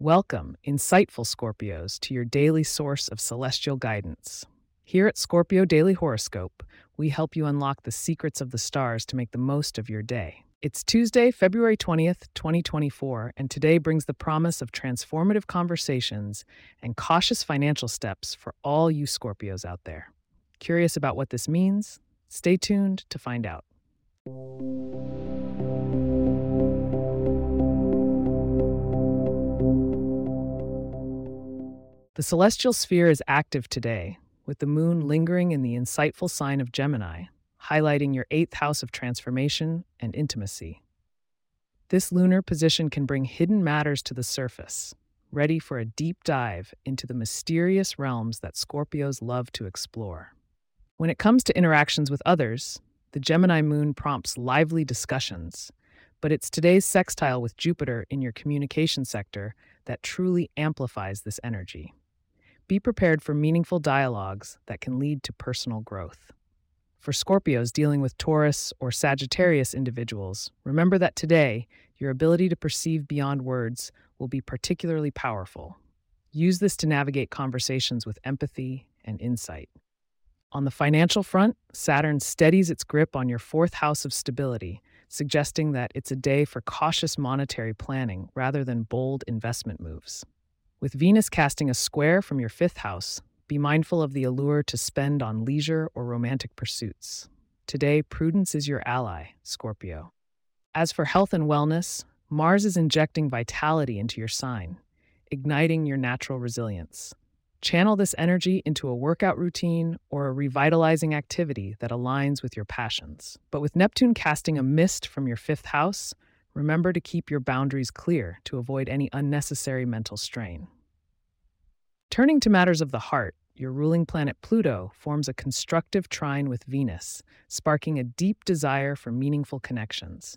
Welcome, insightful Scorpios, to your daily source of celestial guidance. Here at Scorpio Daily Horoscope, we help you unlock the secrets of the stars to make the most of your day. It's Tuesday, February 20th, 2024, and today brings the promise of transformative conversations and cautious financial steps for all you Scorpios out there. Curious about what this means? Stay tuned to find out. The celestial sphere is active today, with the moon lingering in the insightful sign of Gemini, highlighting your 8th house of transformation and intimacy. This lunar position can bring hidden matters to the surface, ready for a deep dive into the mysterious realms that Scorpios love to explore. When it comes to interactions with others, the Gemini moon prompts lively discussions, but it's today's sextile with Jupiter in your communication sector that truly amplifies this energy. Be prepared for meaningful dialogues that can lead to personal growth. For Scorpios dealing with Taurus or Sagittarius individuals, remember that today, your ability to perceive beyond words will be particularly powerful. Use this to navigate conversations with empathy and insight. On the financial front, Saturn steadies its grip on your 4th house of stability, suggesting that it's a day for cautious monetary planning rather than bold investment moves. With Venus casting a square from your 5th house, be mindful of the allure to spend on leisure or romantic pursuits. Today, prudence is your ally, Scorpio. As for health and wellness, Mars is injecting vitality into your sign, igniting your natural resilience. Channel this energy into a workout routine or a revitalizing activity that aligns with your passions. But with Neptune casting a mist from your 5th house, remember to keep your boundaries clear to avoid any unnecessary mental strain. Turning to matters of the heart, your ruling planet Pluto forms a constructive trine with Venus, sparking a deep desire for meaningful connections.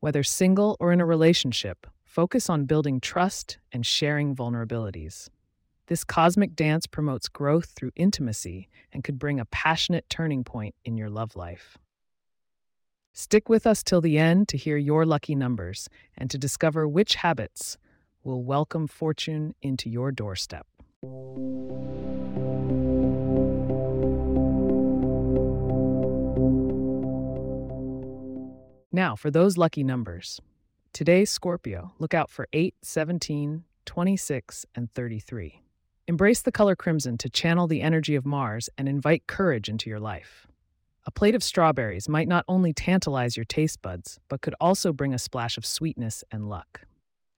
Whether single or in a relationship, focus on building trust and sharing vulnerabilities. This cosmic dance promotes growth through intimacy and could bring a passionate turning point in your love life. Stick with us till the end to hear your lucky numbers and to discover which habits will welcome fortune into your doorstep. Now, for those lucky numbers. Today, Scorpio, look out for 8, 17, 26, and 33. Embrace the color crimson to channel the energy of Mars and invite courage into your life. A plate of strawberries might not only tantalize your taste buds, but could also bring a splash of sweetness and luck.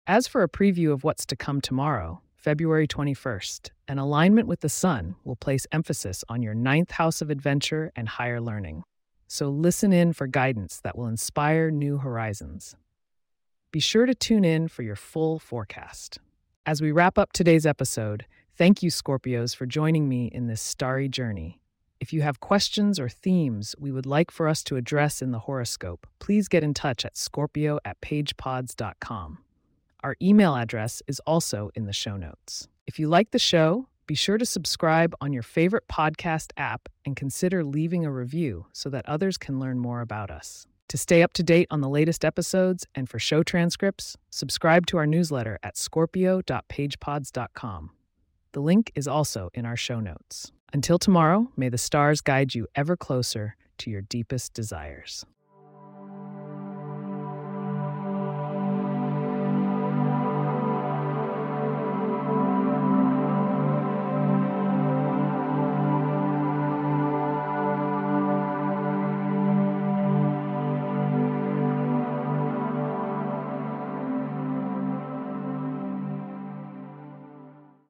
As for a preview of what's to come tomorrow, February 21st, an alignment with the sun will place emphasis on your 9th house of adventure and higher learning. So listen in for guidance that will inspire new horizons. Be sure to tune in for your full forecast. As we wrap up today's episode, thank you, Scorpios, for joining me in this starry journey. If you have questions or themes we would like for us to address in the horoscope, please get in touch at scorpio@pagepods.com. Our email address is also in the show notes. If you like the show, be sure to subscribe on your favorite podcast app and consider leaving a review so that others can learn more about us. To stay up to date on the latest episodes and for show transcripts, subscribe to our newsletter at scorpio.pagepods.com. The link is also in our show notes. Until tomorrow, may the stars guide you ever closer to your deepest desires.